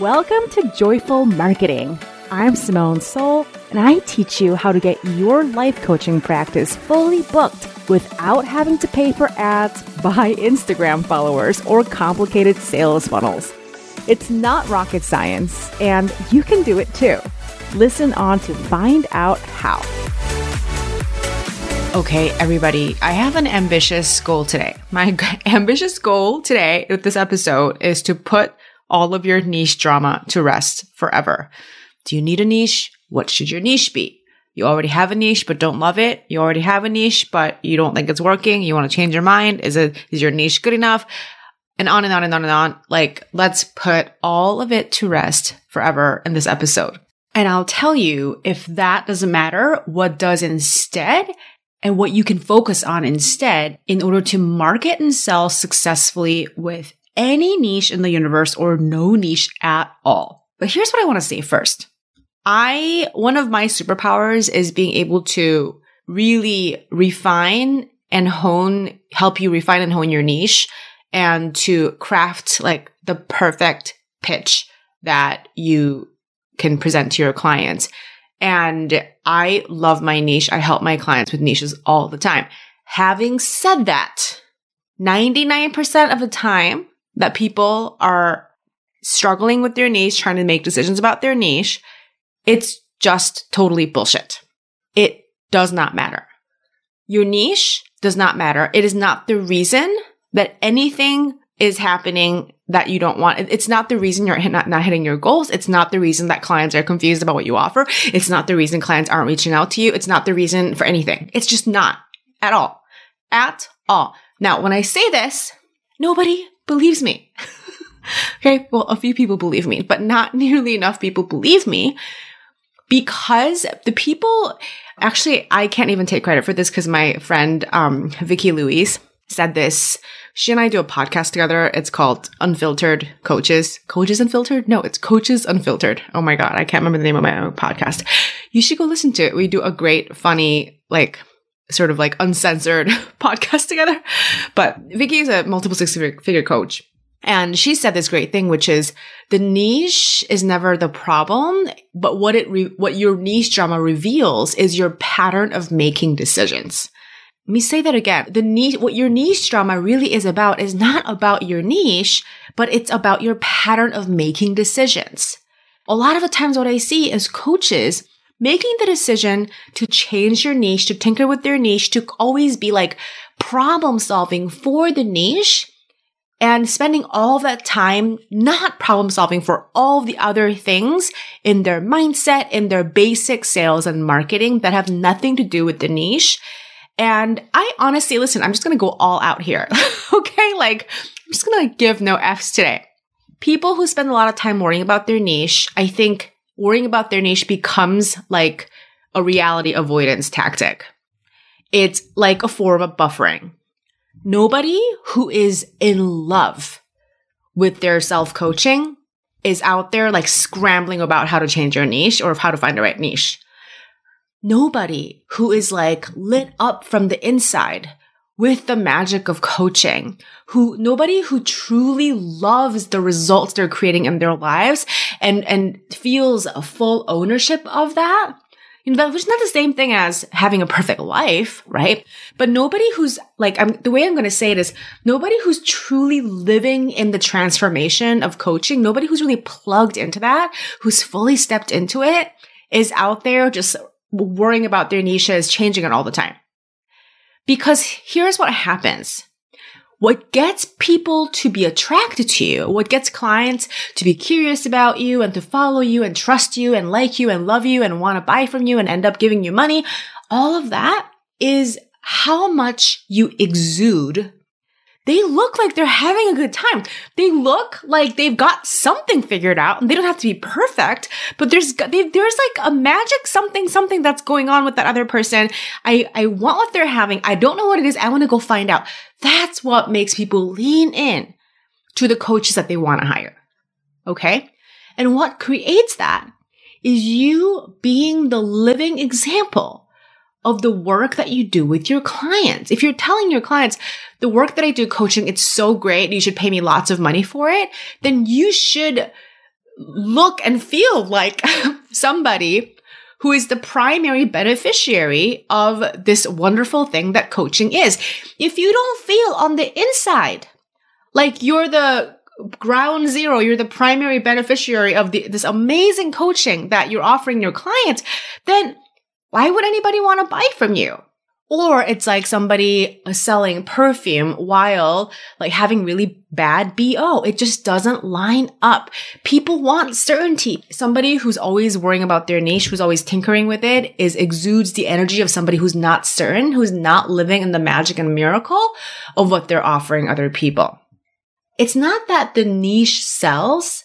Welcome to Joyful Marketing. I'm Simone Soul, and I teach you how to get your life coaching practice fully booked without having to pay for ads, buy Instagram followers, or complicated sales funnels. It's not rocket science, and you can do it too. Listen on to find out how. Okay, everybody, I have an ambitious goal today. My ambitious goal today with this episode is to put all of your niche drama to rest forever. Do you need a niche? What should your niche be? You already have a niche, but don't love it. You already have a niche, but you don't think it's working. You want to change your mind. Is your niche good enough? And on and on and on and on. Like, let's put all of it to rest forever in this episode. And I'll tell you, if that doesn't matter, what does instead? And what you can focus on instead in order to market and sell successfully with any niche in the universe or no niche at all. But here's what I want to say first. One of my superpowers is being able to really help you refine and hone your niche and to craft like the perfect pitch that you can present to your clients. And I love my niche. I help my clients with niches all the time. Having said that, 99% of the time that people are struggling with their niche, trying to make decisions about their niche, it's just totally bullshit. It does not matter. Your niche does not matter. It is not the reason that anything is happening that you don't want. It's not the reason you're not hitting your goals. It's not the reason that clients are confused about what you offer. It's not the reason clients aren't reaching out to you. It's not the reason for anything. It's just not at all. At all. Now, when I say this, nobody believes me. Okay. Well, a few people believe me, but not nearly enough people believe me because the people, actually, I can't even take credit for this because my friend, Vicky Louise, said this. She and I do a podcast together. It's called Unfiltered Coaches. Coaches Unfiltered? No, it's Coaches Unfiltered. Oh my God. I can't remember the name of my own podcast. You should go listen to it. We do a great, funny, like sort of like uncensored podcast together. But Vicky is a multiple six-figure coach. And she said this great thing, which is the niche is never the problem, but what your niche drama reveals is your pattern of making decisions. Let me say that again. What your niche drama really is about is not about your niche, but it's about your pattern of making decisions. A lot of the times what I see is coaches making the decision to change your niche, to tinker with their niche, to always be like problem solving for the niche and spending all that time not problem solving for all the other things in their mindset, in their basic sales and marketing that have nothing to do with the niche. And I honestly, listen, I'm just going to go all out here, okay? Like, I'm just going to give no Fs today. People who spend a lot of time worrying about their niche, I think worrying about their niche becomes like a reality avoidance tactic. It's like a form of buffering. Nobody who is in love with their self-coaching is out there like scrambling about how to change your niche or how to find the right niche. Nobody who is like lit up from the inside with the magic of coaching, nobody who truly loves the results they're creating in their lives and feels a full ownership of that. You know, which is not the same thing as having a perfect life, right? But nobody who's like, the way I'm going to say it is nobody who's truly living in the transformation of coaching, nobody who's really plugged into that, who's fully stepped into it, is out there just worrying about their niches, changing it all the time. Because here's what happens. What gets people to be attracted to you, what gets clients to be curious about you and to follow you and trust you and like you and love you and want to buy from you and end up giving you money, all of that is how much you exude. They look like they're having a good time. They look like they've got something figured out and they don't have to be perfect, but there's like a magic something that's going on with that other person. I want what they're having. I don't know what it is. I want to go find out. That's what makes people lean in to the coaches that they want to hire. Okay. And what creates that is you being the living example of the work that you do with your clients. If you're telling your clients, the work that I do coaching, it's so great, you should pay me lots of money for it, then you should look and feel like somebody who is the primary beneficiary of this wonderful thing that coaching is. If you don't feel on the inside like you're the ground zero, you're the primary beneficiary of this amazing coaching that you're offering your clients, then why would anybody want to buy from you? Or it's like somebody selling perfume while like having really bad BO. It just doesn't line up. People want certainty. Somebody who's always worrying about their niche, who's always tinkering with it, exudes the energy of somebody who's not certain, who's not living in the magic and miracle of what they're offering other people. It's not that the niche sells.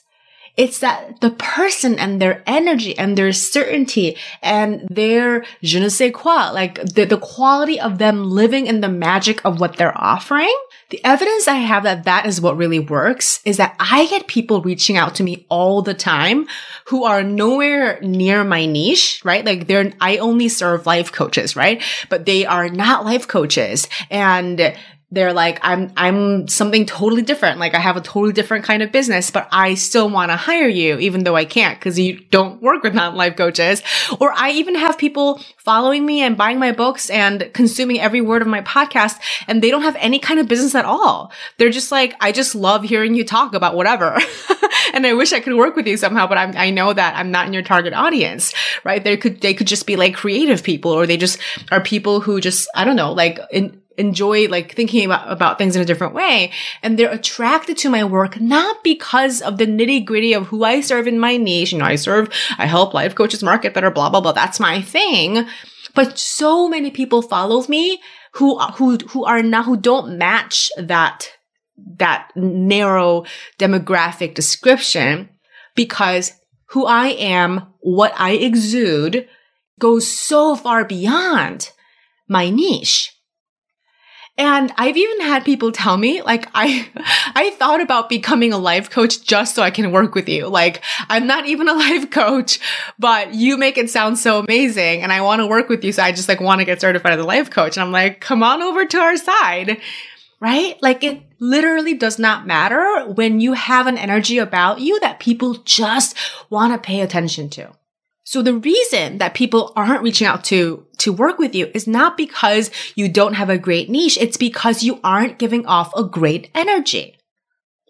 It's that the person and their energy and their certainty and their je ne sais quoi, like the quality of them living in the magic of what they're offering. The evidence I have that is what really works is that I get people reaching out to me all the time who are nowhere near my niche, right? Like I only serve life coaches, right? But they are not life coaches, and they're like, I'm something totally different. Like I have a totally different kind of business, but I still want to hire you even though I can't because you don't work with non-life coaches. Or I even have people following me and buying my books and consuming every word of my podcast, and they don't have any kind of business at all. They're just like, I just love hearing you talk about whatever. And I wish I could work with you somehow, but I know that I'm not in your target audience, right? They could just be like creative people, or they just are people who just, I don't know, like enjoy like thinking about things in a different way. And they're attracted to my work, not because of the nitty gritty of who I serve in my niche. You know, I help life coaches market better, blah, blah, blah. That's my thing. But so many people follow me who don't match that narrow demographic description, because who I am, what I exude goes so far beyond my niche. And I've even had people tell me, like, I thought about becoming a life coach just so I can work with you. Like, I'm not even a life coach, but you make it sound so amazing and I want to work with you. So I just like want to get certified as a life coach. And I'm like, come on over to our side, right? Like it literally does not matter when you have an energy about you that people just want to pay attention to. So the reason that people aren't reaching out to work with you is not because you don't have a great niche. It's because you aren't giving off a great energy.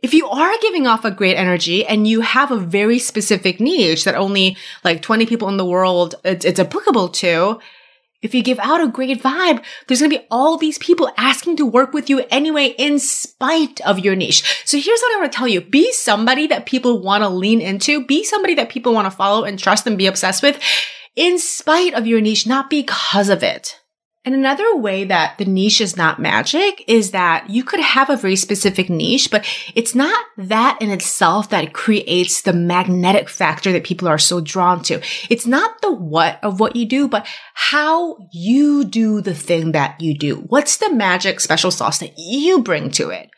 If you are giving off a great energy and you have a very specific niche that only like 20 people in the world it's applicable to, if you give out a great vibe, there's going to be all these people asking to work with you anyway, in spite of your niche. So here's what I want to tell you. Be somebody that people want to lean into. Be somebody that people want to follow and trust and be obsessed with in spite of your niche, not because of it. And another way that the niche is not magic is that you could have a very specific niche, but it's not that in itself that creates the magnetic factor that people are so drawn to. It's not the what of what you do, but how you do the thing that you do. What's the magic special sauce that you bring to it,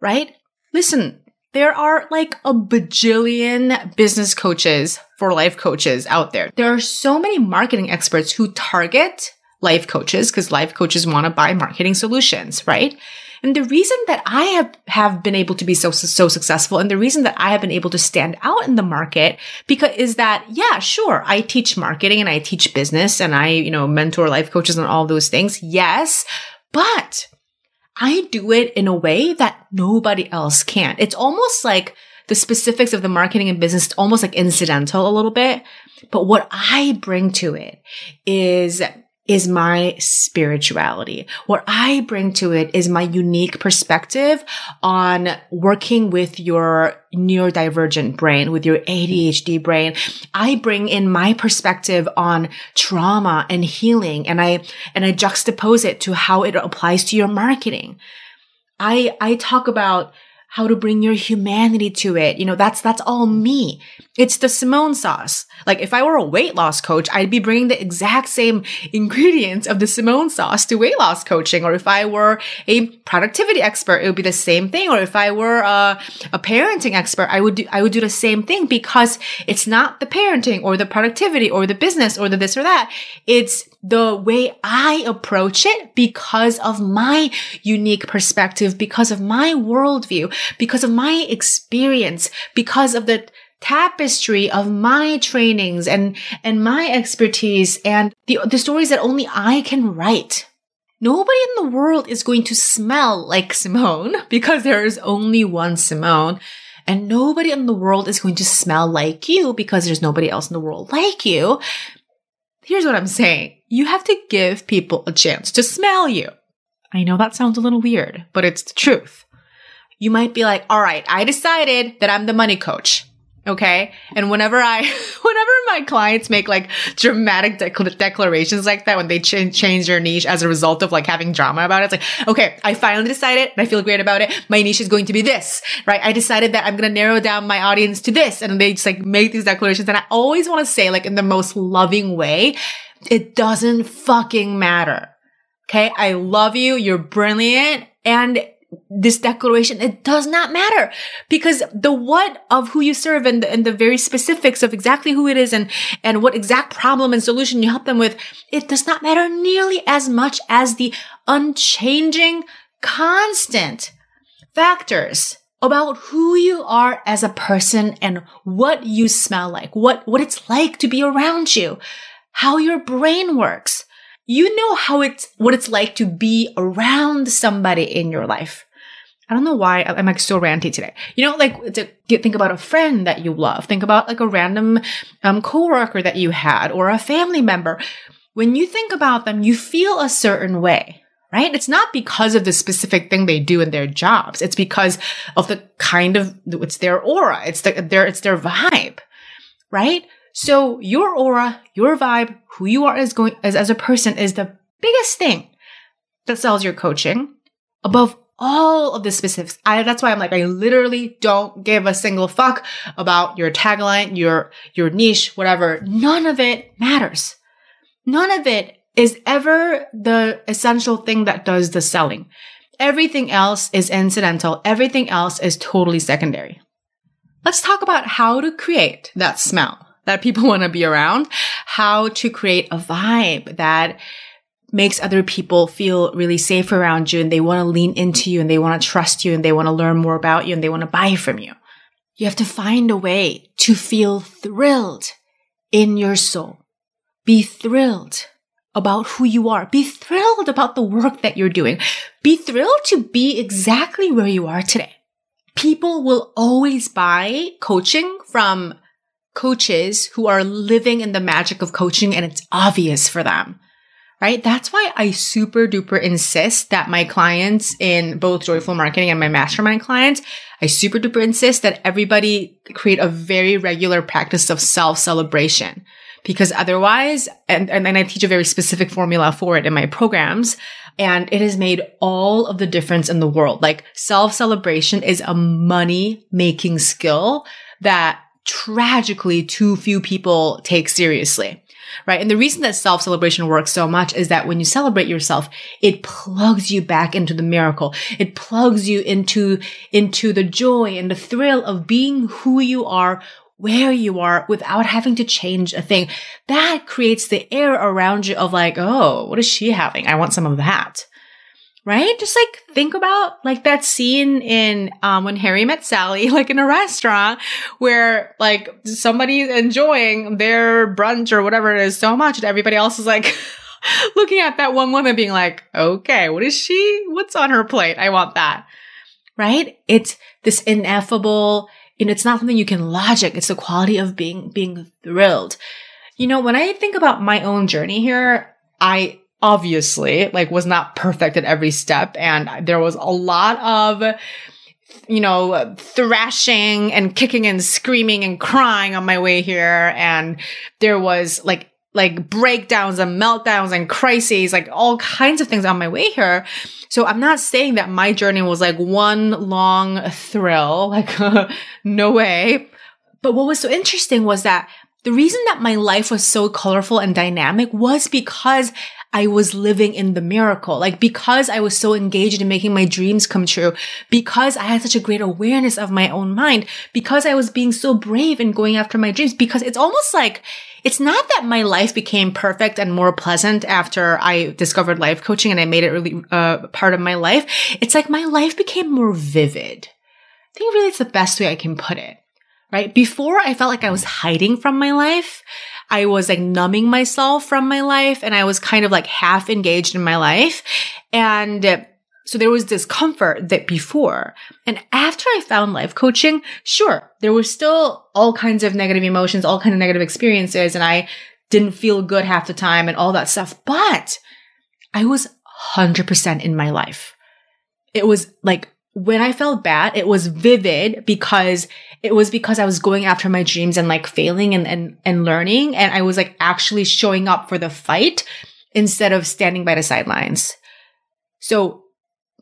right? Listen, there are like a bajillion business coaches for life coaches out there. There are so many marketing experts who target life coaches because life coaches want to buy marketing solutions, right? And the reason that I have been able to be so successful, and the reason that I have been able to stand out in the market is that I teach marketing and I teach business and I, mentor life coaches and all those things. Yes, but I do it in a way that nobody else can. It's almost like the specifics of the marketing and business, almost like incidental a little bit. But what I bring to it is my spirituality. What I bring to it is my unique perspective on working with your neurodivergent brain, with your ADHD brain. I bring in my perspective on trauma and healing, and I juxtapose it to how it applies to your marketing. I talk about how to bring your humanity to it. That's all me. It's the Simone sauce. Like if I were a weight loss coach, I'd be bringing the exact same ingredients of the Simone sauce to weight loss coaching. Or if I were a productivity expert, it would be the same thing. Or if I were a parenting expert, I would do the same thing, because it's not the parenting or the productivity or the business or the this or that. It's the way I approach it because of my unique perspective, because of my worldview, because of my experience, because of the tapestry of my trainings and my expertise and the stories that only I can write. Nobody in the world is going to smell like Simone because there is only one Simone. And nobody in the world is going to smell like you because there's nobody else in the world like you. Here's what I'm saying. You have to give people a chance to smell you. I know that sounds a little weird, but it's the truth. You might be like, all right, I decided that I'm the money coach. Okay. And whenever my clients make like dramatic declarations like that, when they change their niche as a result of like having drama about it, it's like, okay, I finally decided and I feel great about it. My niche is going to be this, right? I decided that I'm going to narrow down my audience to this. And they just like make these declarations. And I always want to say, like, in the most loving way, it doesn't fucking matter. Okay. I love you. You're brilliant. And this declaration, it does not matter, because the what of who you serve and the very specifics of exactly who it is and what exact problem and solution you help them with, it does not matter nearly as much as the unchanging, constant factors about who you are as a person and what you smell like, what it's like to be around you, how your brain works. You know what it's like to be around somebody in your life. I don't know why I'm like so ranty today. You know, like to think about a friend that you love. Think about like a random coworker that you had or a family member. When you think about them, you feel a certain way, right? It's not because of the specific thing they do in their jobs. It's because of the kind of, it's their aura. It's their vibe, right? So your aura, your vibe, who you are as a person is the biggest thing that sells your coaching above all of the specifics. That's why I'm like, I literally don't give a single fuck about your tagline, your niche, whatever. None of it matters. None of it is ever the essential thing that does the selling. Everything else is incidental. Everything else is totally secondary. Let's talk about how to create that smell that people want to be around, how to create a vibe that makes other people feel really safe around you and they want to lean into you and they want to trust you and they want to learn more about you and they want to buy from you. You have to find a way to feel thrilled in your soul. Be thrilled about who you are. Be thrilled about the work that you're doing. Be thrilled to be exactly where you are today. People will always buy coaching from coaches who are living in the magic of coaching and it's obvious for them, right? That's why I super duper insist that my clients in both Joyful Marketing and my mastermind clients, I super duper insist that everybody create a very regular practice of self-celebration, because otherwise, and I teach a very specific formula for it in my programs, and it has made all of the difference in the world. Like self-celebration is a money-making skill that tragically too few people take seriously, right? And the reason that self-celebration works so much is that when you celebrate yourself, it plugs you back into the miracle. It plugs you into the joy and the thrill of being who you are, where you are, without having to change a thing. That creates the air around you of like, oh, what is she having? I want some of that. Right? Just like think about like that scene in When Harry Met Sally, like in a restaurant where like somebody's enjoying their brunch or whatever it is so much that everybody else is like looking at that one woman being like, okay, what's on her plate? I want that. Right? It's this ineffable, and it's not something you can logic. It's the quality of being thrilled. You know, when I think about my own journey here, I obviously like was not perfect at every step. And there was a lot of, you know, thrashing and kicking and screaming and crying on my way here. And there was like breakdowns and meltdowns and crises, like all kinds of things on my way here. So I'm not saying that my journey was like one long thrill, like no way. But what was so interesting was that the reason that my life was so colorful and dynamic was because I was living in the miracle, like because I was so engaged in making my dreams come true, because I had such a great awareness of my own mind, because I was being so brave and going after my dreams, because it's almost like, it's not that my life became perfect and more pleasant after I discovered life coaching and I made it really part of my life. It's like my life became more vivid. I think really it's the best way I can put it, right? Before, I felt like I was hiding from my life. I was like numbing myself from my life, and I was kind of like half engaged in my life. And so there was discomfort that before. And after I found life coaching, sure, there was still all kinds of negative emotions, all kinds of negative experiences, and I didn't feel good half the time and all that stuff. But I was 100% in my life. It was like, when I felt bad, it was vivid because it was because I was going after my dreams and like failing and learning. And I was like actually showing up for the fight instead of standing by the sidelines. So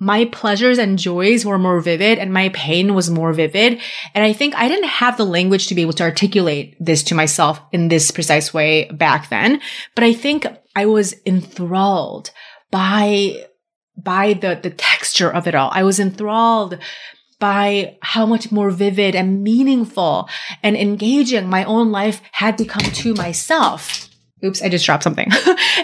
my pleasures and joys were more vivid and my pain was more vivid. And I think I didn't have the language to be able to articulate this to myself in this precise way back then. But I think I was enthralled by the texture of it all. I was enthralled by how much more vivid and meaningful and engaging my own life had become to myself. Oops, I just dropped something.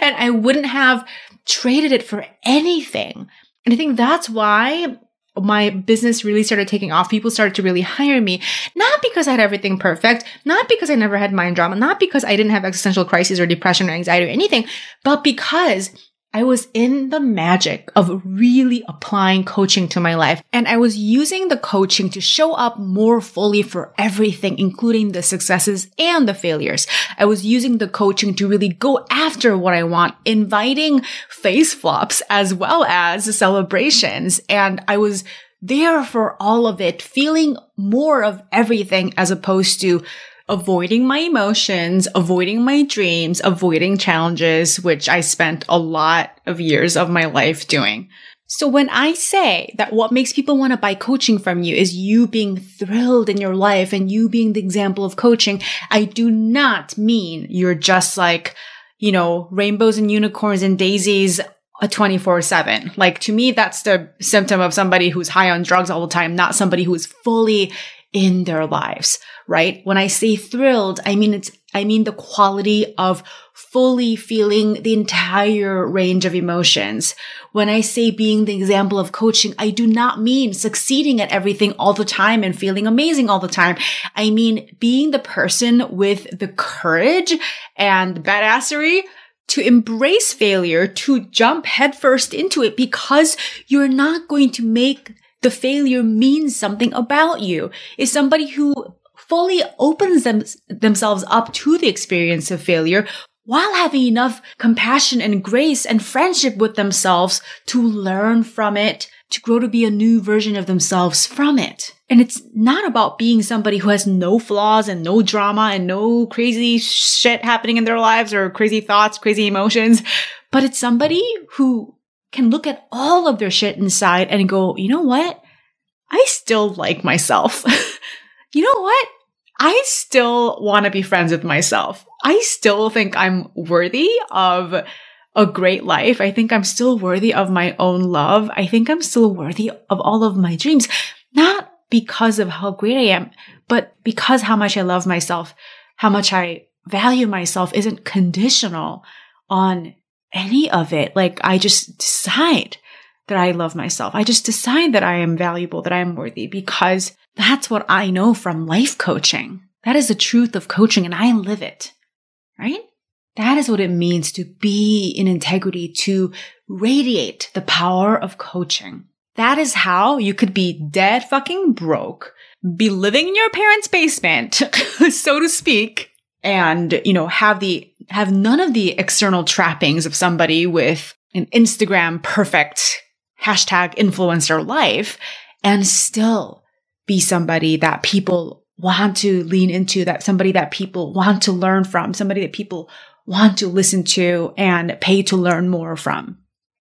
And I wouldn't have traded it for anything. And I think that's why my business really started taking off. People started to really hire me, not because I had everything perfect, not because I never had mind drama, not because I didn't have existential crises or depression or anxiety or anything, but because I was in the magic of really applying coaching to my life. And I was using the coaching to show up more fully for everything, including the successes and the failures. I was using the coaching to really go after what I want, inviting face flops as well as celebrations. And I was there for all of it, feeling more of everything as opposed to avoiding my emotions, avoiding my dreams, avoiding challenges, which I spent a lot of years of my life doing. So when I say that what makes people want to buy coaching from you is you being thrilled in your life and you being the example of coaching, I do not mean you're just like, you know, rainbows and unicorns and daisies 24/7. Like, to me, that's the symptom of somebody who's high on drugs all the time, not somebody who is fully in their lives, right? When I say thrilled, I mean the quality of fully feeling the entire range of emotions. When I say being the example of coaching, I do not mean succeeding at everything all the time and feeling amazing all the time. I mean being the person with the courage and badassery to embrace failure, to jump headfirst into it, because you're not going to make the failure means something about you. Is somebody who fully opens themselves up to the experience of failure while having enough compassion and grace and friendship with themselves to learn from it, to grow to be a new version of themselves from it. And it's not about being somebody who has no flaws and no drama and no crazy shit happening in their lives or crazy thoughts, crazy emotions, but it's somebody who can look at all of their shit inside and go, you know what? I still like myself. You know what? I still want to be friends with myself. I still think I'm worthy of a great life. I think I'm still worthy of my own love. I think I'm still worthy of all of my dreams, not because of how great I am, but because how much I love myself, how much I value myself isn't conditional on any of it. Like, I just decide that I love myself. I just decide that I am valuable, that I am worthy, because that's what I know from life coaching. That is the truth of coaching, and I live it, right? That is what it means to be in integrity, to radiate the power of coaching. That is how you could be dead fucking broke, be living in your parents' basement, so to speak, and, you know, have none of the external trappings of somebody with an Instagram perfect hashtag influencer life, and still be somebody that people want to lean into, that somebody that people want to learn from, somebody that people want to listen to and pay to learn more from.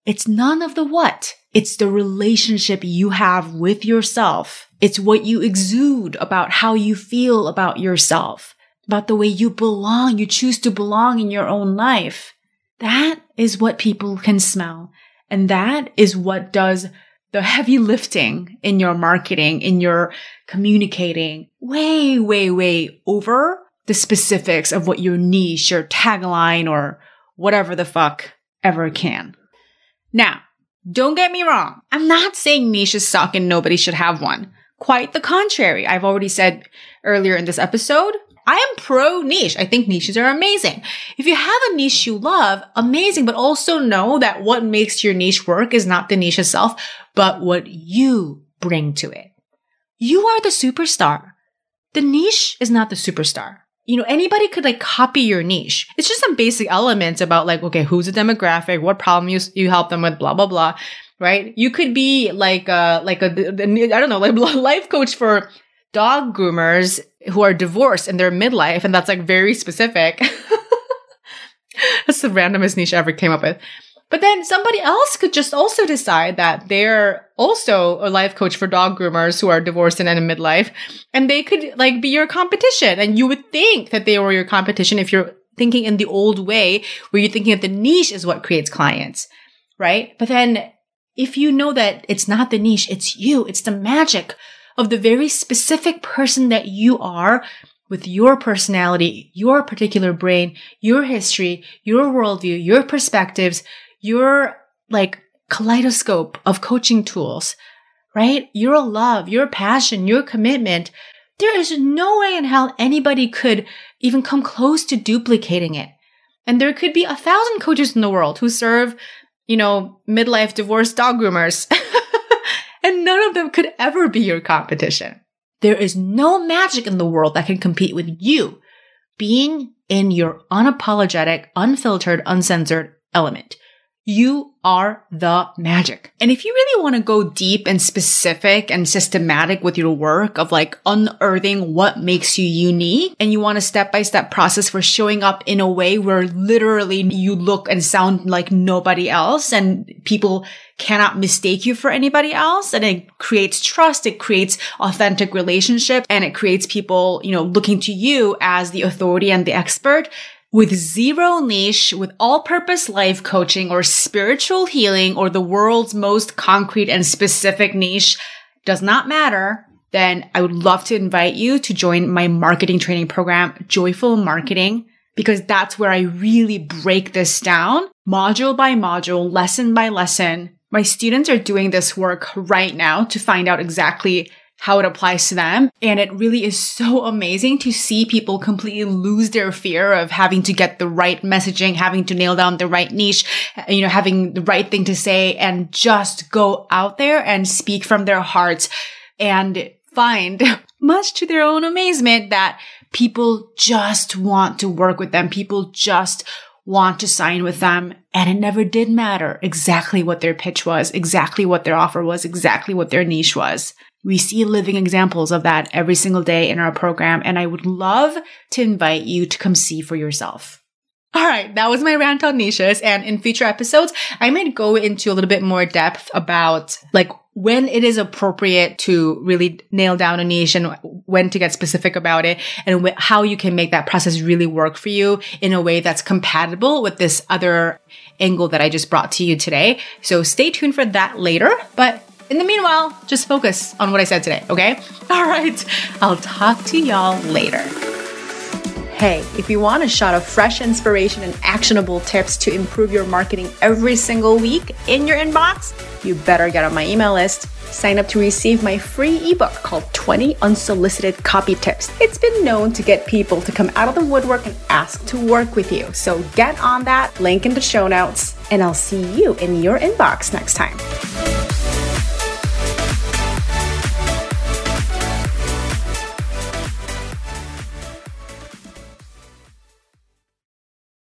It's none of the what. It's the relationship you have with yourself. It's what you exude about how you feel about yourself, about the way you belong, you choose to belong in your own life. That is what people can smell. And that is what does the heavy lifting in your marketing, in your communicating, way, way, way over the specifics of what your niche or tagline or whatever the fuck ever can. Now, don't get me wrong. I'm not saying niches suck and nobody should have one. Quite the contrary. I've already said earlier in this episode, I am pro niche. I think niches are amazing. If you have a niche you love, amazing, but also know that what makes your niche work is not the niche itself, but what you bring to it. You are the superstar. The niche is not the superstar. You know, anybody could like copy your niche. It's just some basic elements about like, okay, who's the demographic? What problem you help them with? Blah, blah, blah. Right? You could be like a life coach for dog groomers who are divorced in their midlife. And that's like very specific. That's the randomest niche I ever came up with. But then somebody else could just also decide that they're also a life coach for dog groomers who are divorced and in midlife. And they could like be your competition. And you would think that they were your competition if you're thinking in the old way, where you're thinking that the niche is what creates clients, right? But then if you know that it's not the niche, it's you, it's the magic of the very specific person that you are with your personality, your particular brain, your history, your worldview, your perspectives, your like kaleidoscope of coaching tools, right? Your love, your passion, your commitment. There is no way in hell anybody could even come close to duplicating it. And there could be 1,000 coaches in the world who serve, you know, midlife divorced dog groomers. And none of them could ever be your competition. There is no magic in the world that can compete with you being in your unapologetic, unfiltered, uncensored element. You are the magic. And if you really want to go deep and specific and systematic with your work of like unearthing what makes you unique, and you want a step-by-step process for showing up in a way where literally you look and sound like nobody else and people cannot mistake you for anybody else, and it creates trust, it creates authentic relationship, and it creates people, you know, looking to you as the authority and the expert. With zero niche, with all-purpose life coaching or spiritual healing or the world's most concrete and specific niche does not matter, then I would love to invite you to join my marketing training program, Joyful Marketing, because that's where I really break this down module by module, lesson by lesson. My students are doing this work right now to find out exactly how it applies to them. And it really is so amazing to see people completely lose their fear of having to get the right messaging, having to nail down the right niche, you know, having the right thing to say, and just go out there and speak from their hearts and find, much to their own amazement, that people just want to work with them. People just want to sign with them. And it never did matter exactly what their pitch was, exactly what their offer was, exactly what their niche was. We see living examples of that every single day in our program, and I would love to invite you to come see for yourself. All right, that was my rant on niches, and in future episodes, I might go into a little bit more depth about like when it is appropriate to really nail down a niche and when to get specific about it, and how you can make that process really work for you in a way that's compatible with this other angle that I just brought to you today. So stay tuned for that later, but in the meanwhile, just focus on what I said today, okay? All right, I'll talk to y'all later. Hey, if you want a shot of fresh inspiration and actionable tips to improve your marketing every single week in your inbox, you better get on my email list. Sign up to receive my free ebook called 20 Unsolicited Copy Tips. It's been known to get people to come out of the woodwork and ask to work with you. So get on that, link in the show notes, and I'll see you in your inbox next time.